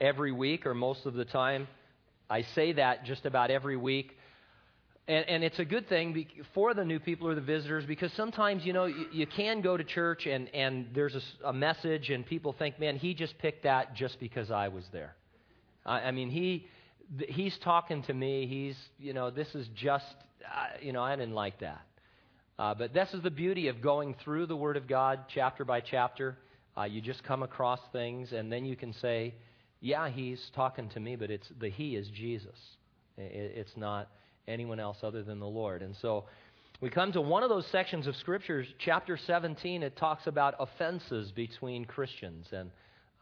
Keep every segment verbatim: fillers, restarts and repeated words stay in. every week or most of the time. I say that just about every week. And, and it's a good thing for the new people or the visitors, because sometimes, you know, you, you can go to church and, and there's a, a message and people think, man, he just picked that just because I was there. I, I mean, he he's talking to me. He's, you know, this is just, uh, you know, I didn't like that. Uh, but this is the beauty of going through the Word of God chapter by chapter. Uh, you just come across things and then you can say, yeah, he's talking to me, but it's the he is Jesus. It, it's not anyone else other than the Lord. And so we come to one of those sections of Scriptures, chapter seventeen. It talks about offenses between Christians, and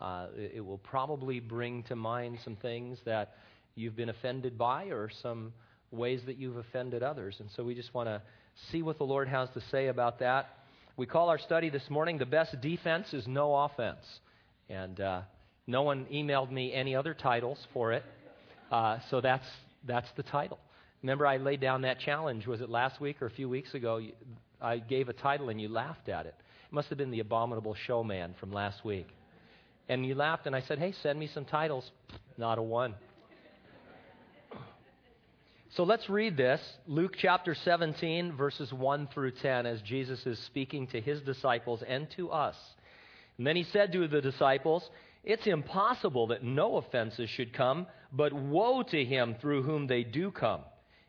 uh, it, it will probably bring to mind some things that you've been offended by or some ways that you've offended others. And so we just want to see what the Lord has to say about that. We call our study this morning, The Best Defense is No Offense. And uh, no one emailed me any other titles for it, uh, so that's that's the title. Remember, I laid down that challenge. Was it last week or a few weeks ago? I gave a title and you laughed at it. It must have been The Abominable Showman from last week. And you laughed, and I said, hey, send me some titles. Not a one. So let's read this. Luke chapter seventeen, verses one through ten, as Jesus is speaking to his disciples and to us. And then he said to the disciples, it's impossible that no offenses should come, but woe to him through whom they do come.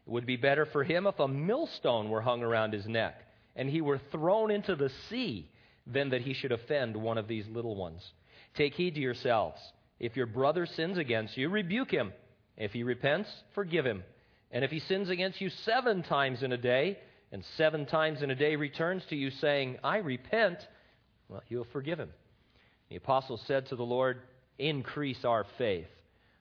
It would be better for him if a millstone were hung around his neck and he were thrown into the sea than that he should offend one of these little ones. Take heed to yourselves. If your brother sins against you, rebuke him. If he repents, forgive him. And if he sins against you seven times in a day, and seven times in a day returns to you saying, I repent, well, you'll forgive him. The apostles said to the Lord, increase our faith.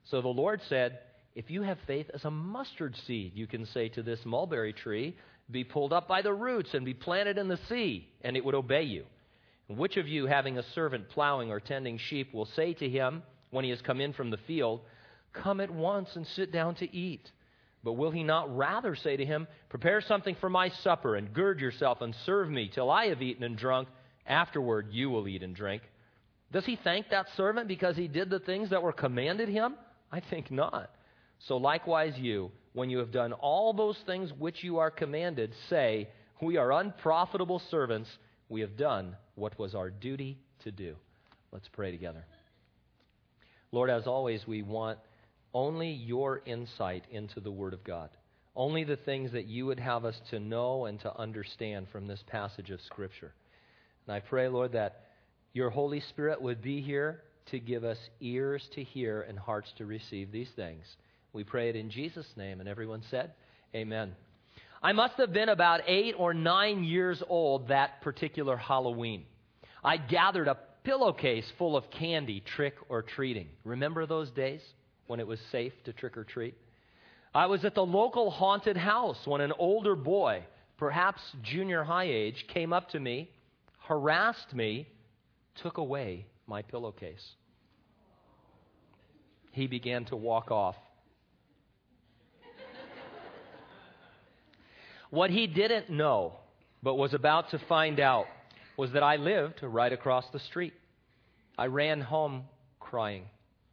So the Lord said, if you have faith as a mustard seed, you can say to this mulberry tree, be pulled up by the roots and be planted in the sea, and it would obey you. And which of you, having a servant plowing or tending sheep, will say to him, when he has come in from the field, come at once and sit down to eat? But will he not rather say to him, prepare something for my supper, and gird yourself and serve me till I have eaten and drunk? Afterward you will eat and drink. Does he thank that servant because he did the things that were commanded him? I think not. So likewise you, when you have done all those things which you are commanded, say, we are unprofitable servants. We have done what was our duty to do. Let's pray together. Lord, as always, we want only your insight into the Word of God, only the things that you would have us to know and to understand from this passage of Scripture. And I pray, Lord, that your Holy Spirit would be here to give us ears to hear and hearts to receive these things. We pray it in Jesus' name, and everyone said, amen. I must have been about eight or nine years old that particular Halloween. I gathered a pillowcase full of candy, trick or treating. Remember those days when it was safe to trick or treat? I was at the local haunted house when an older boy, perhaps junior high age, came up to me, harassed me, took away my pillowcase. He began to walk off. What he didn't know, but was about to find out, was that I lived right across the street. I ran home crying.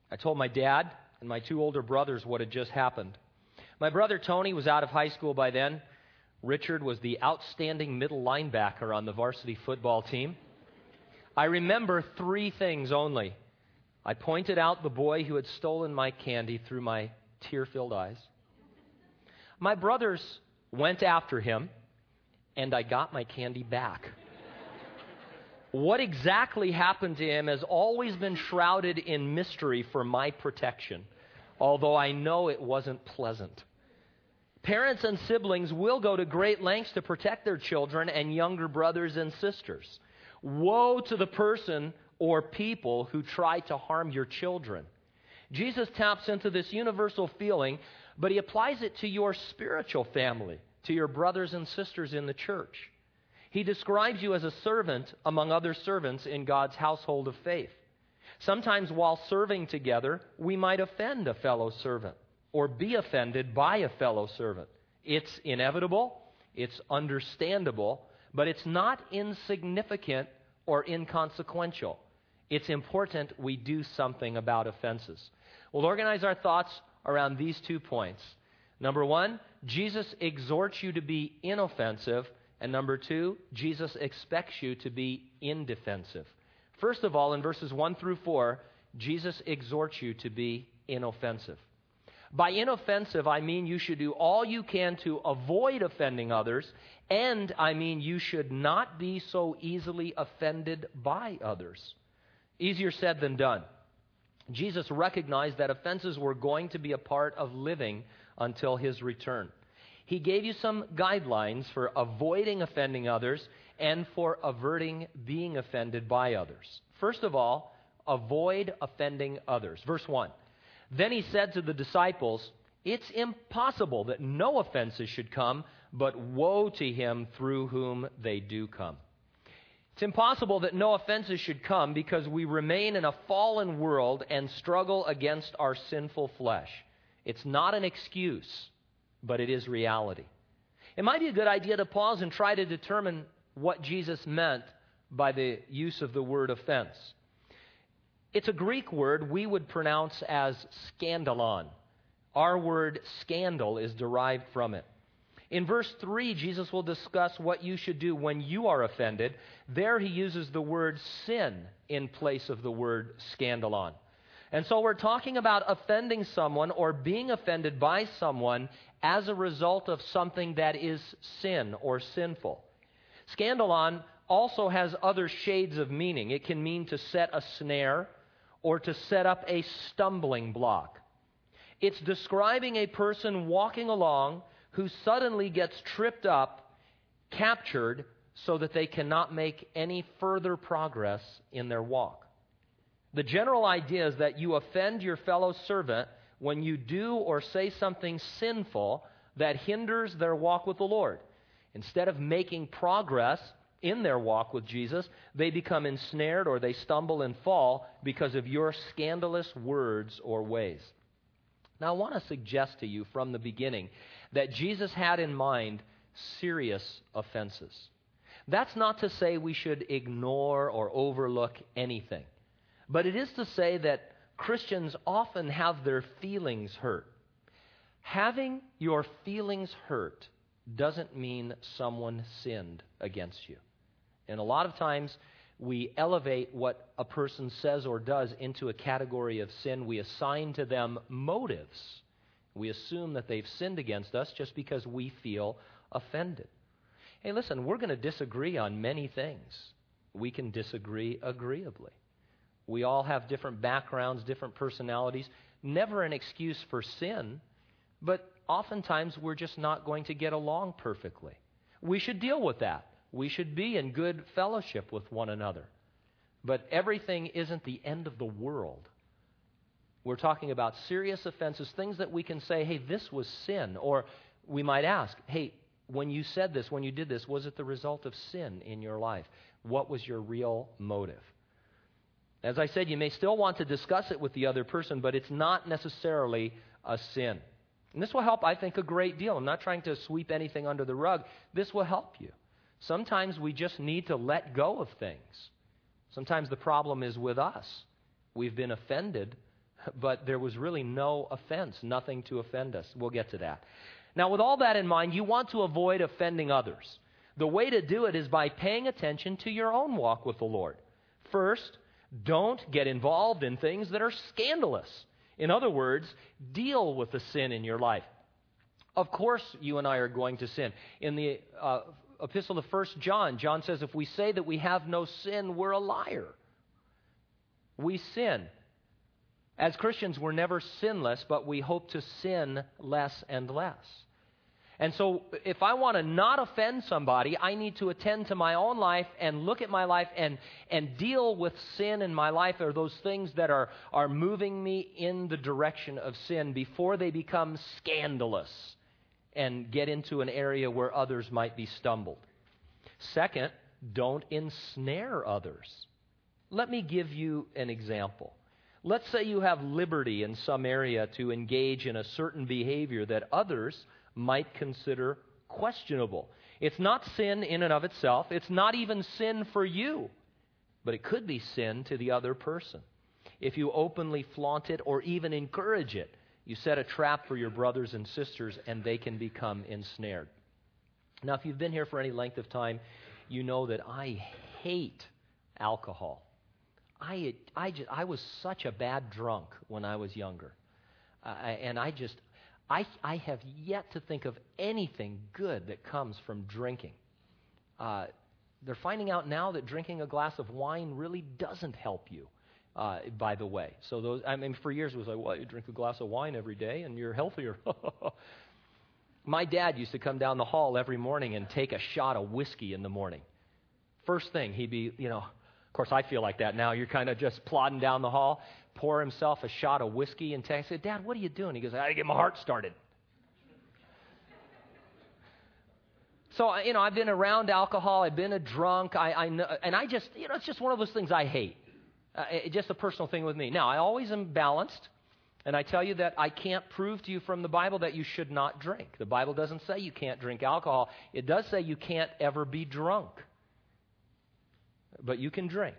I told my dad and my two older brothers what had just happened. My brother Tony was out of high school by then. Richard was the outstanding middle linebacker on the varsity football team. I remember three things only. I pointed out the boy who had stolen my candy through my tear-filled eyes. My brothers went after him, and I got my candy back. What exactly happened to him has always been shrouded in mystery for my protection, although I know it wasn't pleasant. Parents and siblings will go to great lengths to protect their children and younger brothers and sisters. Woe to the person or people who try to harm your children. Jesus taps into this universal feeling, but he applies it to your spiritual family, to your brothers and sisters in the church. He describes you as a servant among other servants in God's household of faith. Sometimes while serving together, we might offend a fellow servant or be offended by a fellow servant. It's inevitable, it's understandable, but it's not insignificant or inconsequential. It's important we do something about offenses. We'll organize our thoughts around these two points. Number one, Jesus exhorts you to be inoffensive. And number two, Jesus expects you to be indefensive. First of all, in verses one through four, Jesus exhorts you to be inoffensive. By inoffensive, I mean you should do all you can to avoid offending others, and I mean you should not be so easily offended by others. Easier said than done. Jesus recognized that offenses were going to be a part of living until his return. He gave you some guidelines for avoiding offending others and for averting being offended by others. First of all, avoid offending others. Verse one, then he said to the disciples, it's impossible that no offenses should come, but woe to him through whom they do come. It's impossible that no offenses should come because we remain in a fallen world and struggle against our sinful flesh. It's not an excuse, but it is reality. It might be a good idea to pause and try to determine what Jesus meant by the use of the word offense. It's a Greek word we would pronounce as scandalon. Our word scandal is derived from it. In verse three, Jesus will discuss what you should do when you are offended. There he uses the word sin in place of the word scandalon. And so we're talking about offending someone or being offended by someone as a result of something that is sin or sinful. Scandalon also has other shades of meaning. It can mean to set a snare or to set up a stumbling block. It's describing a person walking along who suddenly gets tripped up, captured, so that they cannot make any further progress in their walk. The general idea is that you offend your fellow servant when you do or say something sinful that hinders their walk with the Lord. Instead of making progress in their walk with Jesus, they become ensnared or they stumble and fall because of your scandalous words or ways. Now, I want to suggest to you from the beginning that Jesus had in mind serious offenses. That's not to say we should ignore or overlook anything. But it is to say that Christians often have their feelings hurt. Having your feelings hurt doesn't mean someone sinned against you. And a lot of times we elevate what a person says or does into a category of sin. We assign to them motives. We assume that they've sinned against us just because we feel offended. Hey, listen, we're going to disagree on many things. We can disagree agreeably. We all have different backgrounds, different personalities. Never an excuse for sin, but oftentimes we're just not going to get along perfectly. We should deal with that. We should be in good fellowship with one another. But everything isn't the end of the world. We're talking about serious offenses, things that we can say, hey, this was sin. Or we might ask, hey, when you said this, when you did this, was it the result of sin in your life? What was your real motive? As I said, you may still want to discuss it with the other person, but it's not necessarily a sin. And this will help, I think, a great deal. I'm not trying to sweep anything under the rug. This will help you. Sometimes we just need to let go of things. Sometimes the problem is with us. We've been offended, but there was really no offense, nothing to offend us. We'll get to that. Now, with all that in mind, you want to avoid offending others. The way to do it is by paying attention to your own walk with the Lord. First, don't get involved in things that are scandalous. In other words, deal with the sin in your life. Of course, you and I are going to sin. In the uh, epistle of First John, John says, if we say that we have no sin, we're a liar. We sin. As Christians, we're never sinless, but we hope to sin less and less. And so if I want to not offend somebody, I need to attend to my own life and look at my life and, and deal with sin in my life or those things that are, are moving me in the direction of sin before they become scandalous and get into an area where others might be stumbled. Second, don't ensnare others. Let me give you an example. Let's say you have liberty in some area to engage in a certain behavior that others might consider questionable. It's not sin in and of itself. It's not even sin for you, but it could be sin to the other person. If you openly flaunt it or even encourage it, you set a trap for your brothers and sisters, and they can become ensnared. Now, if you've been here for any length of time, you know that I hate alcohol. I I just, I was such a bad drunk when I was younger, uh, and I just I I have yet to think of anything good that comes from drinking. Uh, they're finding out now that drinking a glass of wine really doesn't help you. Uh, by the way, so those I mean, for years it was like, well, you drink a glass of wine every day and you're healthier. My dad used to come down the hall every morning and take a shot of whiskey in the morning. First thing, he'd be, you know, of course I feel like that now. You're kind of just plodding down the hall, pour himself a shot of whiskey and text. I said, Dad, what are you doing? He goes, I got to get my heart started. So, you know, I've been around alcohol. I've been a drunk. I, I know, and I just, you know, it's just one of those things I hate. Uh, it's just a personal thing with me. Now, I always am balanced, and I tell you that I can't prove to you from the Bible that you should not drink. The Bible doesn't say you can't drink alcohol. It does say you can't ever be drunk, but you can drink.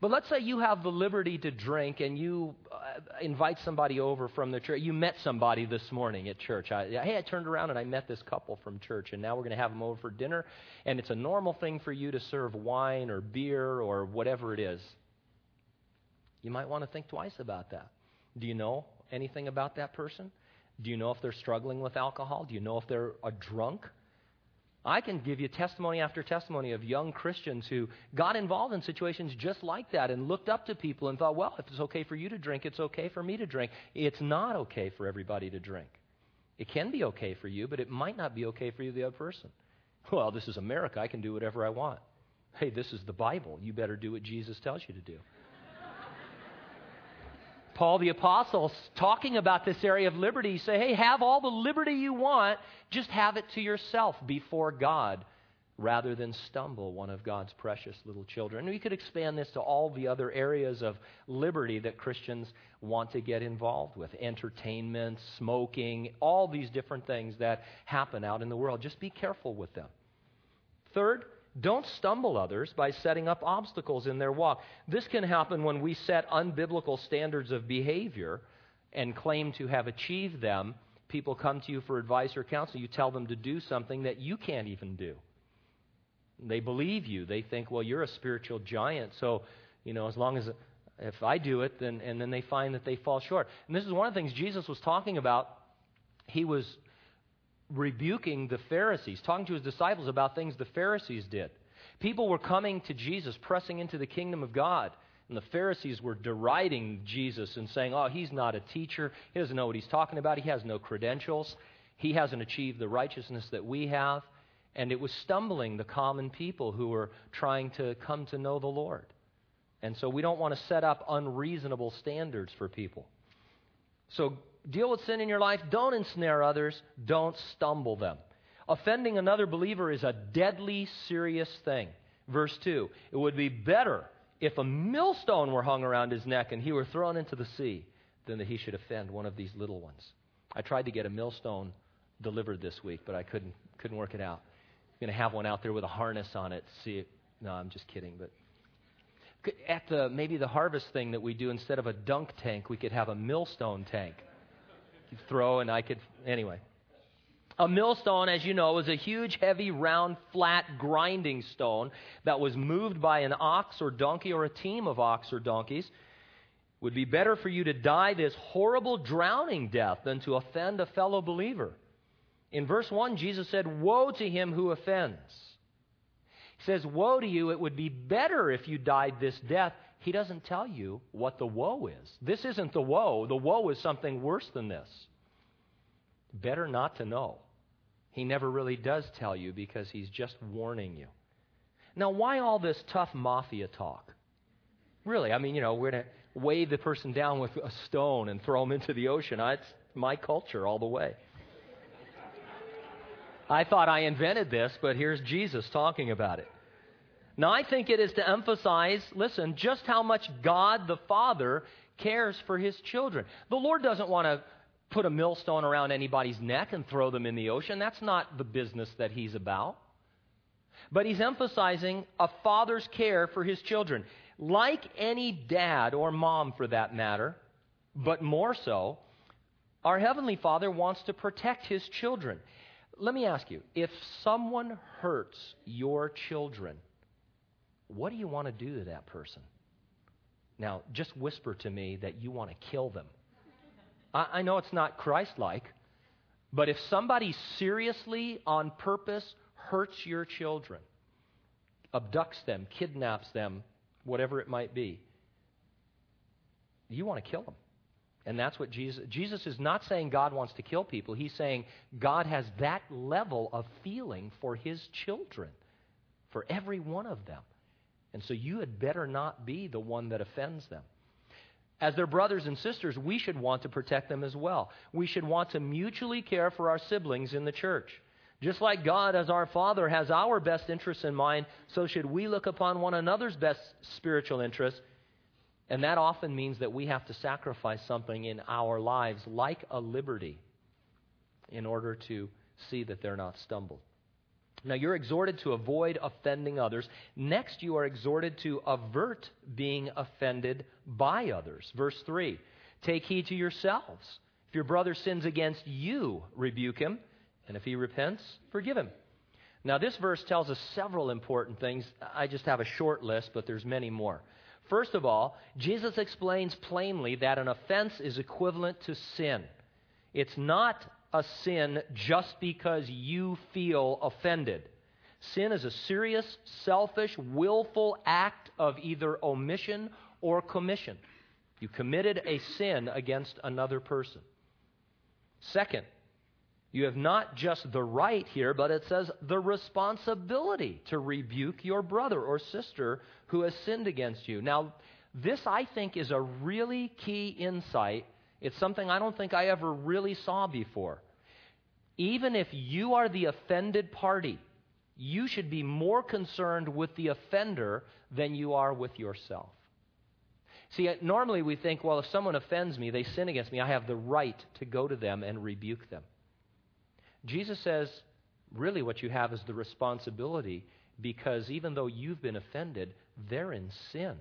But let's say you have the liberty to drink, and you uh, invite somebody over from the church. You met somebody this morning at church. I, hey, I turned around, and I met this couple from church, and now we're going to have them over for dinner, and it's a normal thing for you to serve wine or beer or whatever it is. You might want to think twice about that. Do you know anything about that person? Do you know if they're struggling with alcohol? Do you know if they're a drunk? I can give you testimony after testimony of young Christians who got involved in situations just like that and looked up to people and thought, well, if it's okay for you to drink, it's okay for me to drink. It's not okay for everybody to drink. It can be okay for you, but it might not be okay for you, the other person. Well, this is America. I can do whatever I want. Hey, this is the Bible. You better do what Jesus tells you to do. Paul the Apostle, talking about this area of liberty, say, hey, have all the liberty you want, just have it to yourself before God, rather than stumble one of God's precious little children. And we could expand this to all the other areas of liberty that Christians want to get involved with, entertainment, smoking, all these different things that happen out in the world. Just be careful with them. Third, don't stumble others by setting up obstacles in their walk. This can happen when we set unbiblical standards of behavior and claim to have achieved them. People come to you for advice or counsel. You tell them to do something that you can't even do. They believe you. They think, well, you're a spiritual giant, so, you know, as long as if I do it, then and then they find that they fall short. And this is one of the things Jesus was talking about. He was rebuking the Pharisees, talking to his disciples about things the Pharisees did. People were coming to Jesus, pressing into the kingdom of God, and the Pharisees were deriding Jesus and saying, oh, he's not a teacher. He doesn't know what he's talking about. He has no credentials. He hasn't achieved the righteousness that we have. And it was stumbling the common people who were trying to come to know the Lord. And so we don't want to set up unreasonable standards for people. So deal with sin in your life. Don't ensnare others. Don't stumble them. Offending another believer is a deadly, serious thing. Verse two, it would be better if a millstone were hung around his neck and he were thrown into the sea than that he should offend one of these little ones. I tried to get a millstone delivered this week, but I couldn't couldn't work it out. I'm going to have one out there with a harness on it. See, it. No, I'm just kidding, but at the maybe the harvest thing that we do, instead of a dunk tank, we could have a millstone tank. Throw and I could, anyway. A millstone, as you know, is a huge, heavy, round, flat, grinding stone that was moved by an ox or donkey or a team of ox or donkeys. It would be better for you to die this horrible drowning death than to offend a fellow believer. In verse one, Jesus said, woe to him who offends. He says, woe to you, it would be better if you died this death. He doesn't tell you what the woe is. This isn't the woe. The woe is something worse than this. Better not to know. He never really does tell you because he's just warning you. Now, why all this tough mafia talk? Really, I mean, you know, we're going to weigh the person down with a stone and throw him into the ocean. It's my culture all the way. I thought I invented this, but here's Jesus talking about it. Now, I think it is to emphasize, listen, just how much God the Father cares for his children. The Lord doesn't want to put a millstone around anybody's neck and throw them in the ocean. That's not the business that he's about. But he's emphasizing a father's care for his children. Like any dad or mom for that matter, but more so, our Heavenly Father wants to protect his children. Let me ask you, if someone hurts your children, what do you want to do to that person? Now, just whisper to me that you want to kill them. I, I know it's not Christ-like, but if somebody seriously, on purpose, hurts your children, abducts them, kidnaps them, whatever it might be, you want to kill them. And that's what Jesus... Jesus is not saying God wants to kill people. He's saying God has that level of feeling for his children, for every one of them. And so you had better not be the one that offends them. As their brothers and sisters, we should want to protect them as well. We should want to mutually care for our siblings in the church. Just like God, as our Father, has our best interests in mind, so should we look upon one another's best spiritual interests. And that often means that we have to sacrifice something in our lives, like a liberty, in order to see that they're not stumbled. Now, you're exhorted to avoid offending others. Next, you are exhorted to avert being offended by others. Verse three, take heed to yourselves. If your brother sins against you, rebuke him, and if he repents, forgive him. Now, this verse tells us several important things. I just have a short list, but there's many more. First of all, Jesus explains plainly that an offense is equivalent to sin. It's not a sin just because you feel offended. Sin is a serious, selfish, willful act of either omission or commission. You committed a sin against another person. Second, you have not just the right here, but it says the responsibility to rebuke your brother or sister who has sinned against you. Now, this, I think, is a really key insight. It's something I don't think I ever really saw before. Even if you are the offended party, you should be more concerned with the offender than you are with yourself. See, normally we think, well, if someone offends me, they sin against me, I have the right to go to them and rebuke them. Jesus says, really what you have is the responsibility, because even though you've been offended, they're in sin.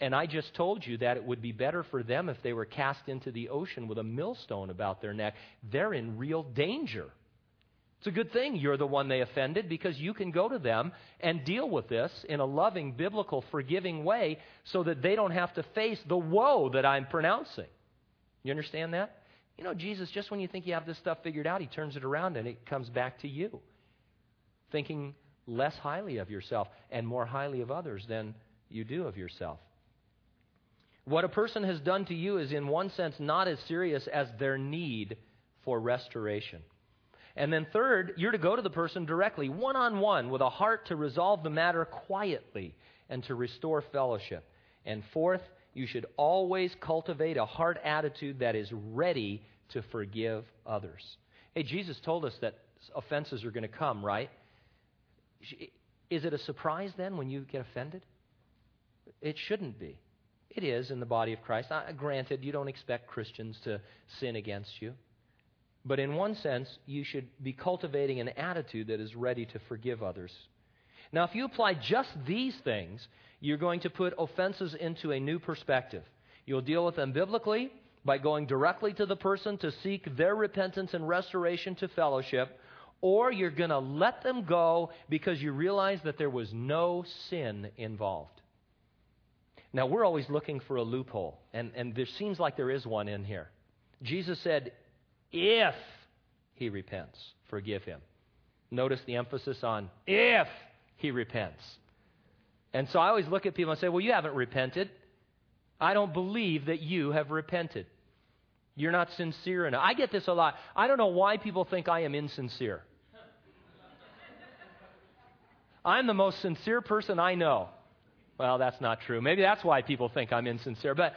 And I just told you that it would be better for them if they were cast into the ocean with a millstone about their neck. They're in real danger. It's a good thing you're the one they offended, because you can go to them and deal with this in a loving, biblical, forgiving way so that they don't have to face the woe that I'm pronouncing. You understand that? You know, Jesus, just when you think you have this stuff figured out, he turns it around and it comes back to you, thinking less highly of yourself and more highly of others than you do of yourself. What a person has done to you is, in one sense, not as serious as their need for restoration. And then third, you're to go to the person directly, one-on-one, with a heart to resolve the matter quietly and to restore fellowship. And fourth, you should always cultivate a heart attitude that is ready to forgive others. Hey, Jesus told us that offenses are going to come, right? Is it a surprise then when you get offended? It shouldn't be. It is in the body of Christ. Now, granted, you don't expect Christians to sin against you. But in one sense, you should be cultivating an attitude that is ready to forgive others. Now, if you apply just these things, you're going to put offenses into a new perspective. You'll deal with them biblically by going directly to the person to seek their repentance and restoration to fellowship, or you're going to let them go because you realize that there was no sin involved. Now, we're always looking for a loophole, and, and there seems like there is one in here. Jesus said, if he repents, forgive him. Notice the emphasis on if he repents. And so I always look at people and say, well, you haven't repented. I don't believe that you have repented. You're not sincere enough. I get this a lot. I don't know why people think I am insincere. I'm the most sincere person I know. Well, that's not true. Maybe that's why people think I'm insincere. But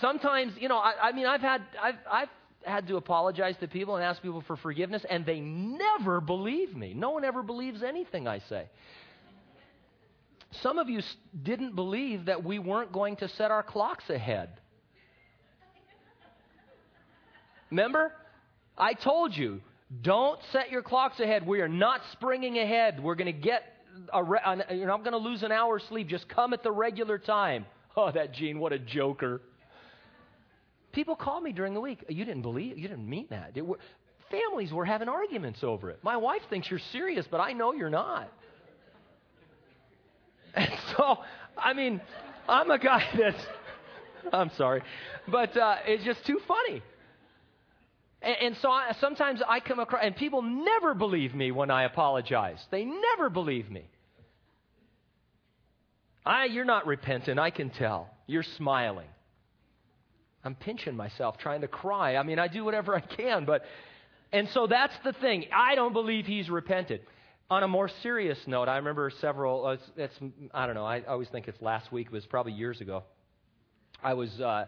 sometimes, you know, I, I mean, I've had, I've, I've had to apologize to people and ask people for forgiveness, and they never believe me. No one ever believes anything I say. Some of you didn't believe that we weren't going to set our clocks ahead. Remember? I told you, Don't set your clocks ahead. We are not springing ahead. We're going to get, a re- you're not going to lose an hour's sleep. Just come at the regular time. Oh, that Gene, what a joker. People call me during the week. You didn't believe, you didn't mean that. It, we're, families were having arguments over it. My wife thinks you're serious, but I know you're not. And so, I mean, I'm a guy that's, I'm sorry, but uh, it's just too funny. And, and so I, sometimes I come across, and people never believe me when I apologize. They never believe me. I, you're not repentant, I can tell. You're smiling. I'm pinching myself, trying to cry. I mean, I do whatever I can, but, and so that's the thing. I don't believe he's repented. On a more serious note, I remember several, uh, it's, it's, I don't know, I, I always think it's last week, but it's probably years ago. I was uh,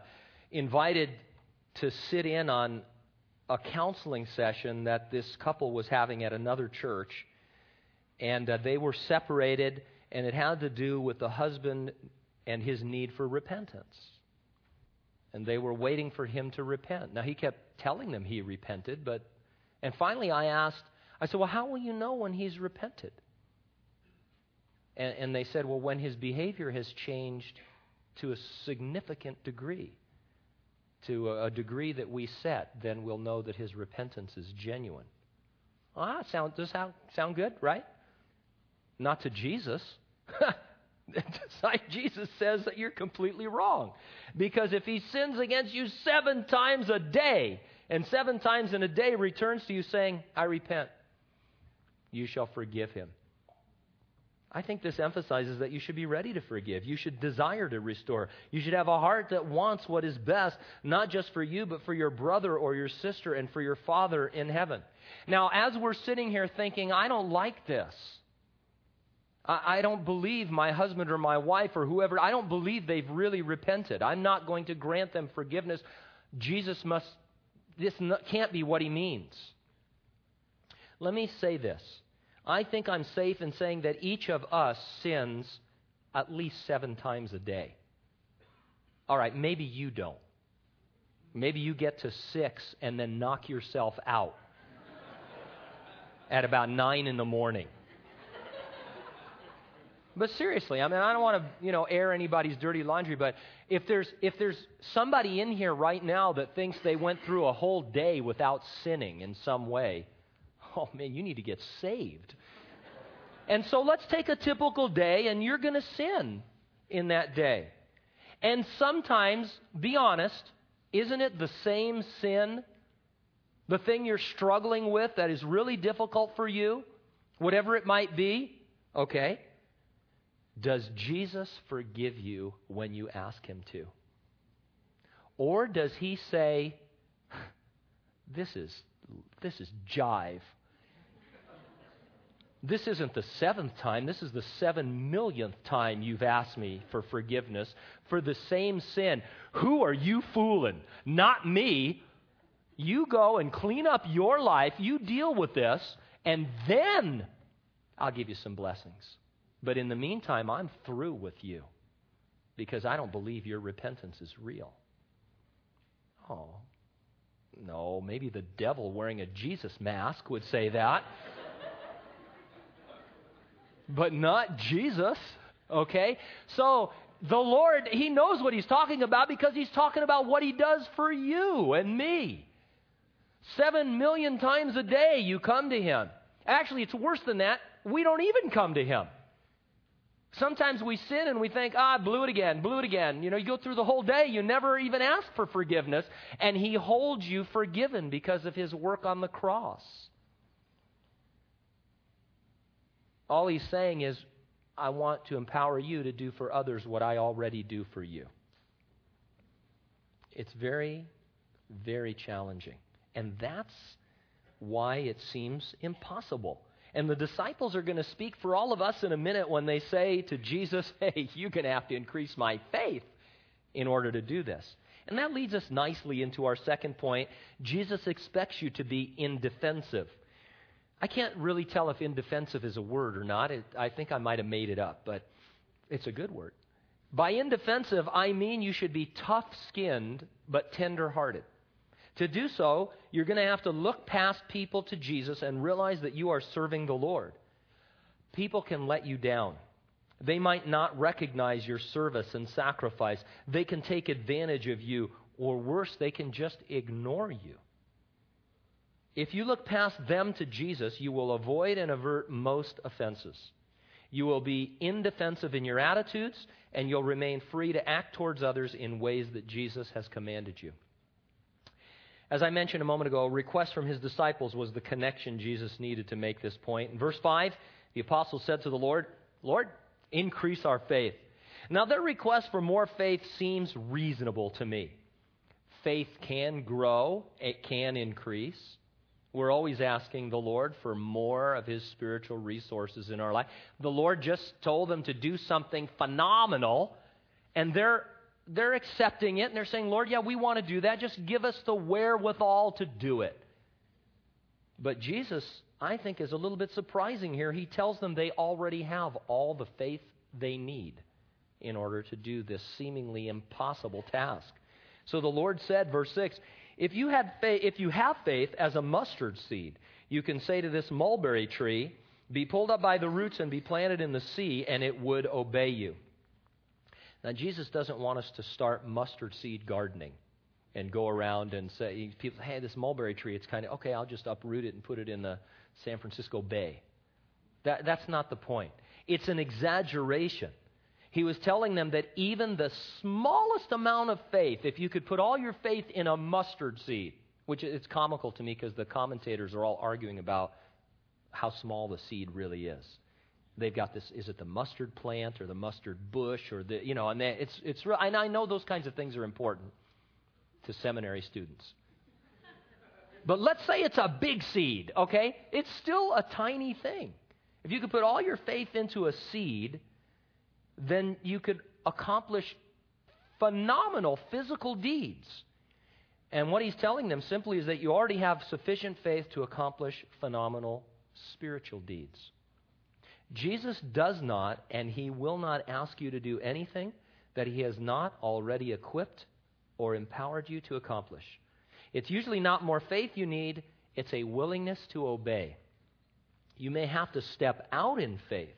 invited to sit in on a counseling session that this couple was having at another church, and uh, they were separated, and it had to do with the husband and his need for repentance. And they were waiting for him to repent. Now, he kept telling them he repented, but, and finally I asked, I said, well, how will you know when he's repented? And, and they said, well, when his behavior has changed to a significant degree, to a, a degree that we set, then we'll know that his repentance is genuine. Ah, sound, does that sound good, right? Not to Jesus. Jesus says that you're completely wrong. Because if he sins against you seven times a day, and seven times in a day returns to you saying, I repent, you shall forgive him. I think this emphasizes that you should be ready to forgive. You should desire to restore. You should have a heart that wants what is best, not just for you, but for your brother or your sister and for your Father in heaven. Now, as we're sitting here thinking, I don't like this. I don't believe my husband or my wife or whoever, I don't believe they've really repented. I'm not going to grant them forgiveness. Jesus must, this can't be what he means. Let me say this. I think I'm safe in saying that each of us sins at least seven times a day. All right, maybe you don't. Maybe you get to six and then knock yourself out at about nine in the morning. But seriously, I mean, I don't want to, you know, air anybody's dirty laundry, but if there's if there's somebody in here right now that thinks they went through a whole day without sinning in some way, oh, man, you need to get saved. And so let's take a typical day, and you're going to sin in that day. And sometimes, be honest, isn't it the same sin, the thing you're struggling with that is really difficult for you, whatever it might be? Okay. Does Jesus forgive you when you ask him to? Or does he say, this is this is jive. This isn't the seventh time. This is the seven millionth time you've asked me for forgiveness for the same sin. Who are you fooling? Not me. You go and clean up your life. You deal with this, and then I'll give you some blessings. But in the meantime, I'm through with you because I don't believe your repentance is real. Oh, no, maybe the devil wearing a Jesus mask would say that. But not Jesus, okay? So the Lord, he knows what he's talking about because he's talking about what he does for you and me. Seven million times a day you come to him. Actually, it's worse than that. We don't even come to him. Sometimes we sin and we think, ah, blew it again, blew it again. You know, you go through the whole day, you never even ask for forgiveness, and he holds you forgiven because of his work on the cross. All he's saying is, I want to empower you to do for others what I already do for you. It's very, very challenging. And that's why it seems impossible. And the disciples are going to speak for all of us in a minute when they say to Jesus, hey, you're going to have to increase my faith in order to do this. And that leads us nicely into our second point. Jesus expects you to be indefensive. I can't really tell if indefensive is a word or not. It, I think I might have made it up, but it's a good word. By indefensive, I mean you should be tough-skinned but tender-hearted. To do so, you're going to have to look past people to Jesus and realize that you are serving the Lord. People can let you down. They might not recognize your service and sacrifice. They can take advantage of you, or worse, they can just ignore you. If you look past them to Jesus, you will avoid and avert most offenses. You will be indefensive in your attitudes, and you'll remain free to act towards others in ways that Jesus has commanded you. As I mentioned a moment ago, a request from his disciples was the connection Jesus needed to make this point. In verse five, the apostles said to the Lord, "Lord, increase our faith." Now, their request for more faith seems reasonable to me. Faith can grow, it can increase. We're always asking the Lord for more of his spiritual resources in our life. The Lord just told them to do something phenomenal, and they're they're accepting it, and they're saying, "Lord, yeah, we want to do that. Just give us the wherewithal to do it." But Jesus, I think, is a little bit surprising here. He tells them they already have all the faith they need in order to do this seemingly impossible task. So the Lord said, verse six, If you had faith, if you have faith as a mustard seed, you can say to this mulberry tree, be pulled up by the roots and be planted in the sea, and it would obey you. Now, Jesus doesn't want us to start mustard seed gardening and go around and say, people, hey, this mulberry tree, it's kind of, okay, I'll just uproot it and put it in the San Francisco Bay. That, that's not the point. It's an exaggeration. He was telling them that even the smallest amount of faith, if you could put all your faith in a mustard seed, which it's comical to me because the commentators are all arguing about how small the seed really is. They've got this, is it the mustard plant or the mustard bush or the, you know, and they, it's, it's real. And I know those kinds of things are important to seminary students. But let's say it's a big seed, okay? It's still a tiny thing. If you could put all your faith into a seed, then you could accomplish phenomenal physical deeds. And what he's telling them simply is that you already have sufficient faith to accomplish phenomenal spiritual deeds. Jesus does not, and he will not ask you to do anything that he has not already equipped or empowered you to accomplish. It's usually not more faith you need, it's a willingness to obey. You may have to step out in faith.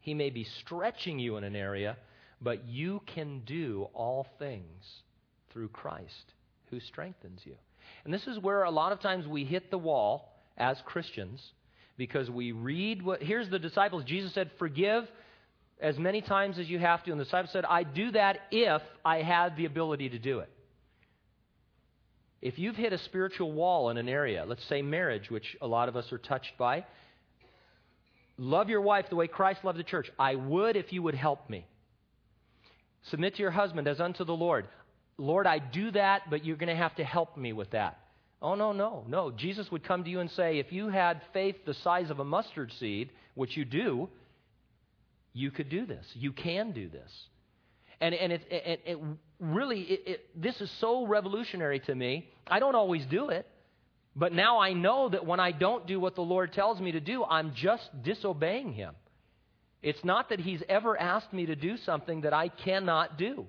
He may be stretching you in an area, but you can do all things through Christ who strengthens you. And this is where a lot of times we hit the wall as Christians because we read what... Here's the disciples. Jesus said, forgive as many times as you have to. And the disciples said, I do that if I had the ability to do it. If you've hit a spiritual wall in an area, let's say marriage, which a lot of us are touched by, love your wife the way Christ loved the church. I would if you would help me. Submit to your husband as unto the Lord. Lord, I do that, but you're going to have to help me with that. Oh, no, no, no. Jesus would come to you and say, if you had faith the size of a mustard seed, which you do, you could do this. You can do this. And and it, it, it really, it, it, this is so revolutionary to me. I don't always do it. But now I know that when I don't do what the Lord tells me to do, I'm just disobeying him. It's not that he's ever asked me to do something that I cannot do.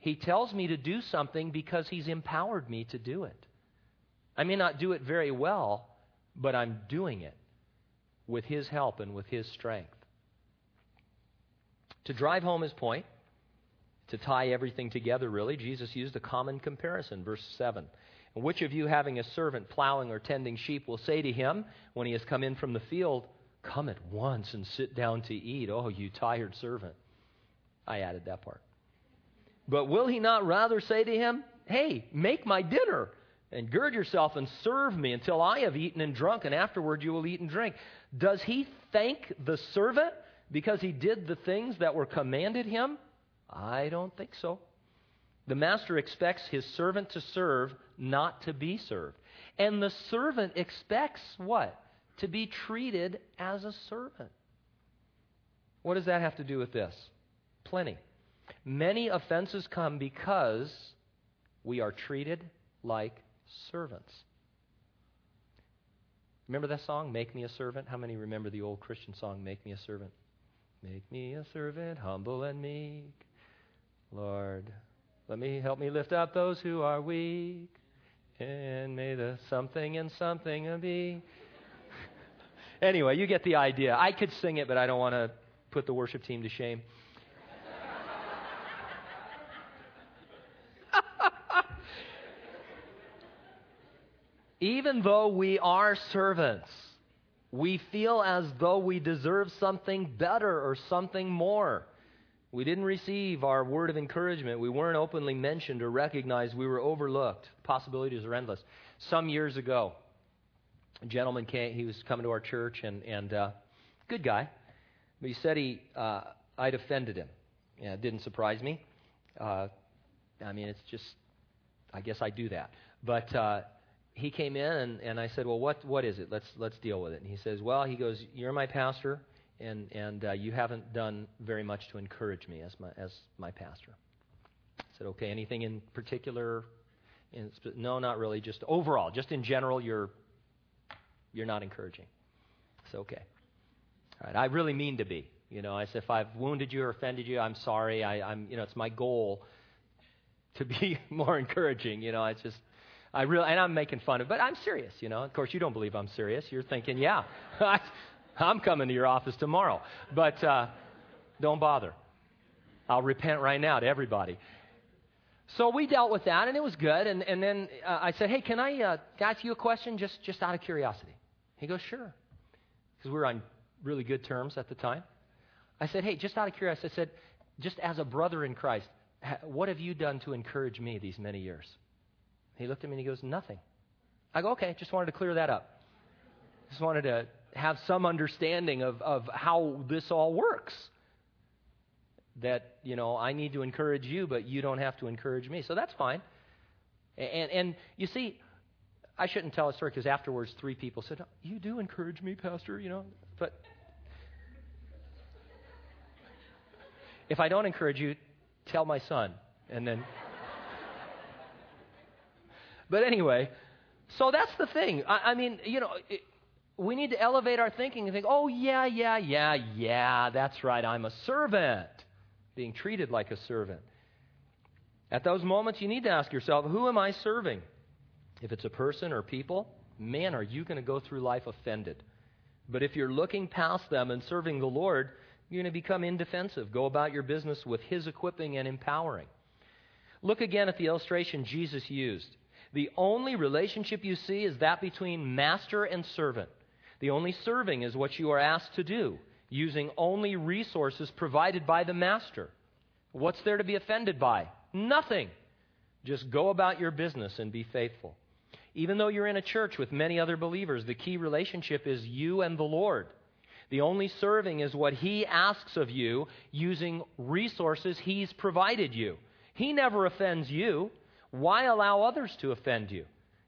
He tells me to do something because he's empowered me to do it. I may not do it very well, but I'm doing it with his help and with his strength. To drive home his point, to tie everything together really, Jesus used a common comparison, verse seven. Which of you having a servant plowing or tending sheep will say to him when he has come in from the field, come at once and sit down to eat, oh, you tired servant. I added that part. But will he not rather say to him, hey, make my dinner and gird yourself and serve me until I have eaten and drunk, and afterward you will eat and drink? Does he thank the servant because he did the things that were commanded him? I don't think so. The master expects his servant to serve, not to be served. And the servant expects what? To be treated as a servant. What does that have to do with this? Plenty. Many offenses come because we are treated like servants. Remember that song, Make Me a Servant? How many remember the old Christian song, Make Me a Servant? Make me a servant, humble and meek, Lord... Let me help me lift up those who are weak. And may the something and something be. Anyway, you get the idea. I could sing it, but I don't want to put the worship team to shame. Even though we are servants, we feel as though we deserve something better or something more. We didn't receive our word of encouragement. We weren't openly mentioned or recognized. We were overlooked. Possibilities are endless. Some years ago, a gentleman came. He was coming to our church, and and uh, good guy. But he said he uh, I'd offended him. Yeah, it didn't surprise me. Uh, I mean, it's just, I guess I do that. But uh, he came in, and, and I said, well, what what is it? Let's let's deal with it. And he says, well, he goes, you're my pastor. And and uh, you haven't done very much to encourage me as my as my pastor. I said, okay, anything in particular? In, no, not really. Just overall, just in general, you're you're not encouraging. It's okay. All right, I really mean to be. You know, I said, if I've wounded you or offended you, I'm sorry. I, I'm you know, it's my goal to be more encouraging. You know, it's just. I really and I'm making fun of, but I'm serious. You know, of course, you don't believe I'm serious. You're thinking, yeah. I'm coming to your office tomorrow, but uh, don't bother. I'll repent right now to everybody. So we dealt with that, and it was good. And, and then uh, I said, hey, can I uh, ask you a question just, just out of curiosity? He goes, sure, because we were on really good terms at the time. I said, hey, just out of curiosity, I said, just as a brother in Christ, what have you done to encourage me these many years? He looked at me, and he goes, nothing. I go, okay, just wanted to clear that up. Just wanted to have some understanding of, of how this all works. That, you know, I need to encourage you, but you don't have to encourage me. So that's fine. And, and you see, I shouldn't tell a story because afterwards three people said, you do encourage me, Pastor, you know. But if I don't encourage you, tell my son. And then. But anyway, so that's the thing. I, I mean, you know. It, We need to elevate our thinking and think, oh, yeah, yeah, yeah, yeah, that's right, I'm a servant, being treated like a servant. At those moments, you need to ask yourself, who am I serving? If it's a person or people, man, are you going to go through life offended? But if you're looking past them and serving the Lord, you're going to become indefensive. Go about your business with His equipping and empowering. Look again at the illustration Jesus used. The only relationship you see is that between master and servant. The only serving is what you are asked to do, using only resources provided by the master. What's there to be offended by? Nothing. Just go about your business and be faithful. Even though you're in a church with many other believers, the key relationship is you and the Lord. The only serving is what He asks of you, using resources He's provided you. He never offends you. Why allow others to offend you?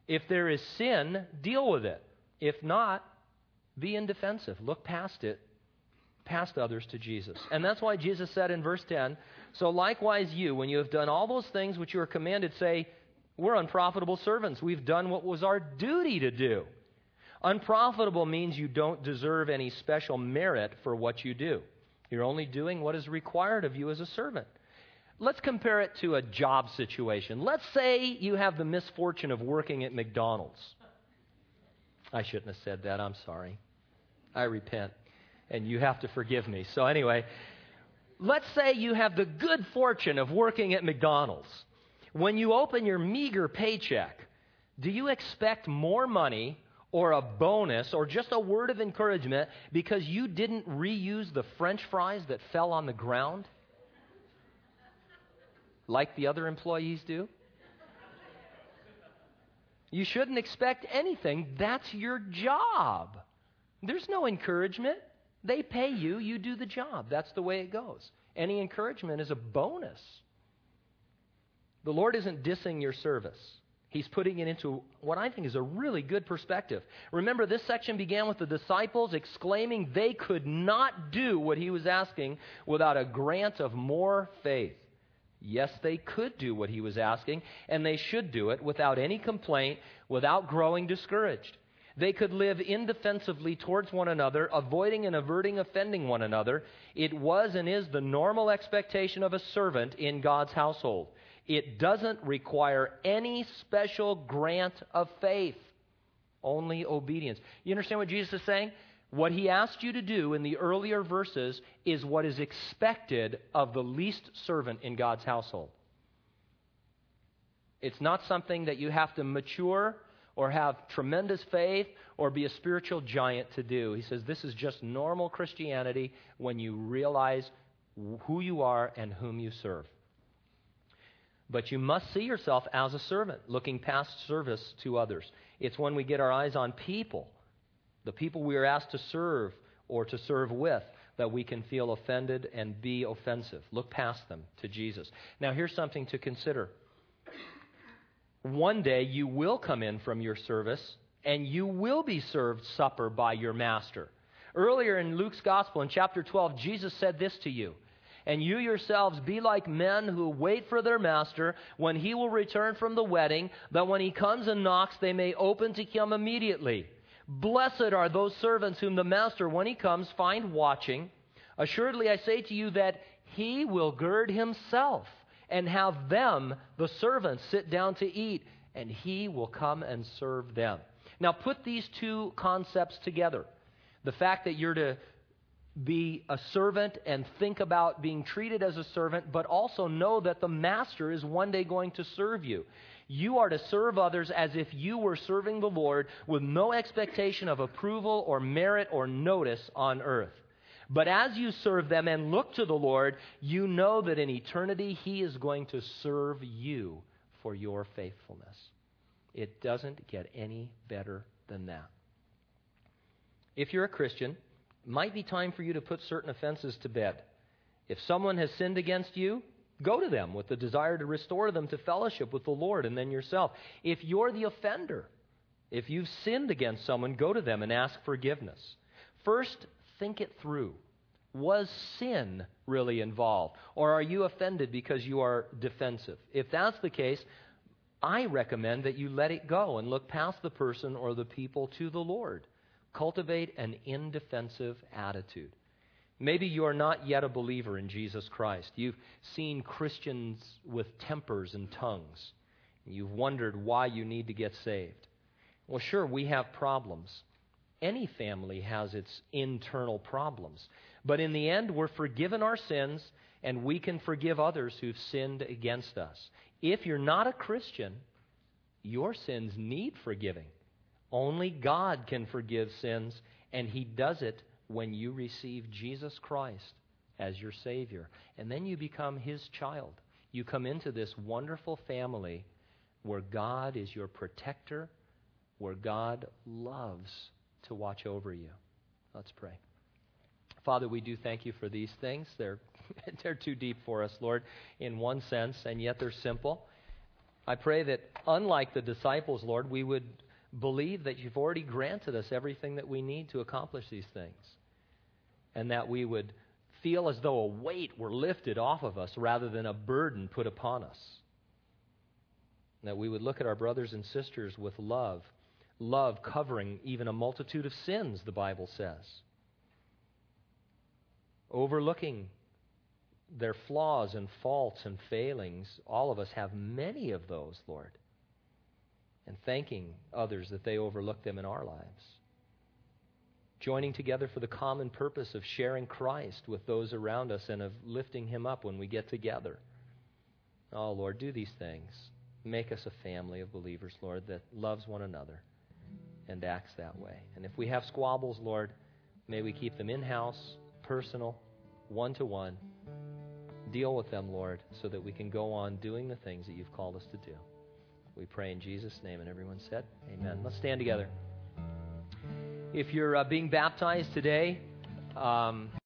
If there is sin, deal with it. If not, be indefensive. Look past it, past others to Jesus. And that's why Jesus said in verse ten, so likewise you, when you have done all those things which you are commanded, say, we're unprofitable servants. We've done what was our duty to do. Unprofitable means you don't deserve any special merit for what you do. You're only doing what is required of you as a servant. Let's compare it to a job situation. Let's say you have the misfortune of working at McDonald's. I shouldn't have said that. I'm sorry. I repent, and you have to forgive me. So anyway, let's say you have the good fortune of working at McDonald's. When you open your meager paycheck, do you expect more money or a bonus or just a word of encouragement because you didn't reuse the French fries that fell on the ground like the other employees do? You shouldn't expect anything. That's your job. There's no encouragement. They pay you. You do the job. That's the way it goes. Any encouragement is a bonus. The Lord isn't dissing your service. He's putting it into what I think is a really good perspective. Remember, this section began with the disciples exclaiming they could not do what He was asking without a grant of more faith. Yes, they could do what He was asking, and they should do it without any complaint, without growing discouraged. They could live indefensively towards one another, avoiding and averting offending one another. It was and is the normal expectation of a servant in God's household. It doesn't require any special grant of faith, only obedience. You understand what Jesus is saying? What he asked you to do in the earlier verses is what is expected of the least servant in God's household. It's not something that you have to mature or have tremendous faith or be a spiritual giant to do. He says this is just normal Christianity when you realize who you are and whom you serve. But you must see yourself as a servant, looking past service to others. It's when we get our eyes on people, the people we are asked to serve or to serve with, that we can feel offended and be offensive. Look past them to Jesus. Now, here's something to consider. One day you will come in from your service, and you will be served supper by your master. Earlier in Luke's Gospel, in chapter twelve, Jesus said this to you, "And you yourselves be like men who wait for their master when he will return from the wedding, that when he comes and knocks, they may open to him immediately. Blessed are those servants whom the master, when he comes, find watching. Assuredly, I say to you that he will gird himself and have them, the servants, sit down to eat, and he will come and serve them." Now, put these two concepts together. The fact that you're to be a servant and think about being treated as a servant, but also know that the master is one day going to serve you. You are to serve others as if you were serving the Lord with no expectation of approval or merit or notice on earth. But as you serve them and look to the Lord, you know that in eternity he is going to serve you for your faithfulness. It doesn't get any better than that. If you're a Christian, might be time for you to put certain offenses to bed. If someone has sinned against you, go to them with the desire to restore them to fellowship with the Lord and then yourself. If you're the offender, if you've sinned against someone, go to them and ask forgiveness. First, think it through. Was sin really involved? Or are you offended because you are defensive? If that's the case, I recommend that you let it go and look past the person or the people to the Lord. Cultivate an indefensive attitude. Maybe you're not yet a believer in Jesus Christ. You've seen Christians with tempers and tongues. You've wondered why you need to get saved. Well, sure, we have problems. Any family has its internal problems. But in the end, we're forgiven our sins, and we can forgive others who've sinned against us. If you're not a Christian, your sins need forgiving. Only God can forgive sins, and he does it when you receive Jesus Christ as your Savior. And then you become his child. You come into this wonderful family where God is your protector, where God loves to watch over you. Let's pray. Father, we do thank you for these things. They're, they're too deep for us, Lord, in one sense, and yet they're simple. I pray that, unlike the disciples, Lord, we would believe that you've already granted us everything that we need to accomplish these things, and that we would feel as though a weight were lifted off of us rather than a burden put upon us, and that we would look at our brothers and sisters with love, love covering even a multitude of sins, the Bible says, overlooking their flaws and faults and failings. All of us have many of those, Lord, and thanking others that they overlook them in our lives. Joining together for the common purpose of sharing Christ with those around us and of lifting him up when we get together. Oh, Lord, do these things. Make us a family of believers, Lord, that loves one another and acts that way. And if we have squabbles, Lord, may we keep them in-house, personal, one-to-one. Deal with them, Lord, so that we can go on doing the things that you've called us to do. We pray in Jesus' name, and everyone said, amen. Let's stand together. If you're uh, being baptized today, um